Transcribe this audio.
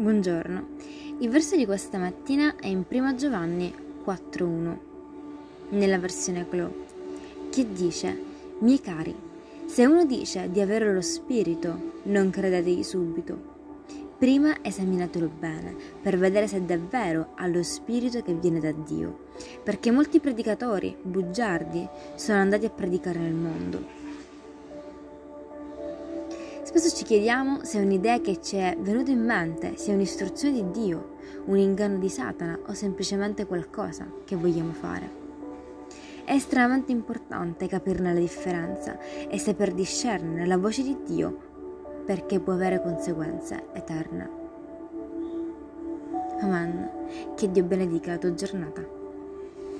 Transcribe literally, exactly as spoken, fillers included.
Buongiorno, il verso di questa mattina è in Primo Giovanni quattro uno, nella versione Glo, che dice: miei cari, se uno dice di avere lo spirito, non credetegli subito. Prima esaminatelo bene, per vedere se davvero ha lo spirito che viene da Dio, perché molti predicatori, bugiardi, sono andati a predicare nel mondo. Spesso ci chiediamo se un'idea che ci è venuta in mente sia un'istruzione di Dio, un inganno di Satana o semplicemente qualcosa che vogliamo fare. È estremamente importante capirne la differenza e saper discernere la voce di Dio, perché può avere conseguenze eterne. Amen. Che Dio benedica la tua giornata.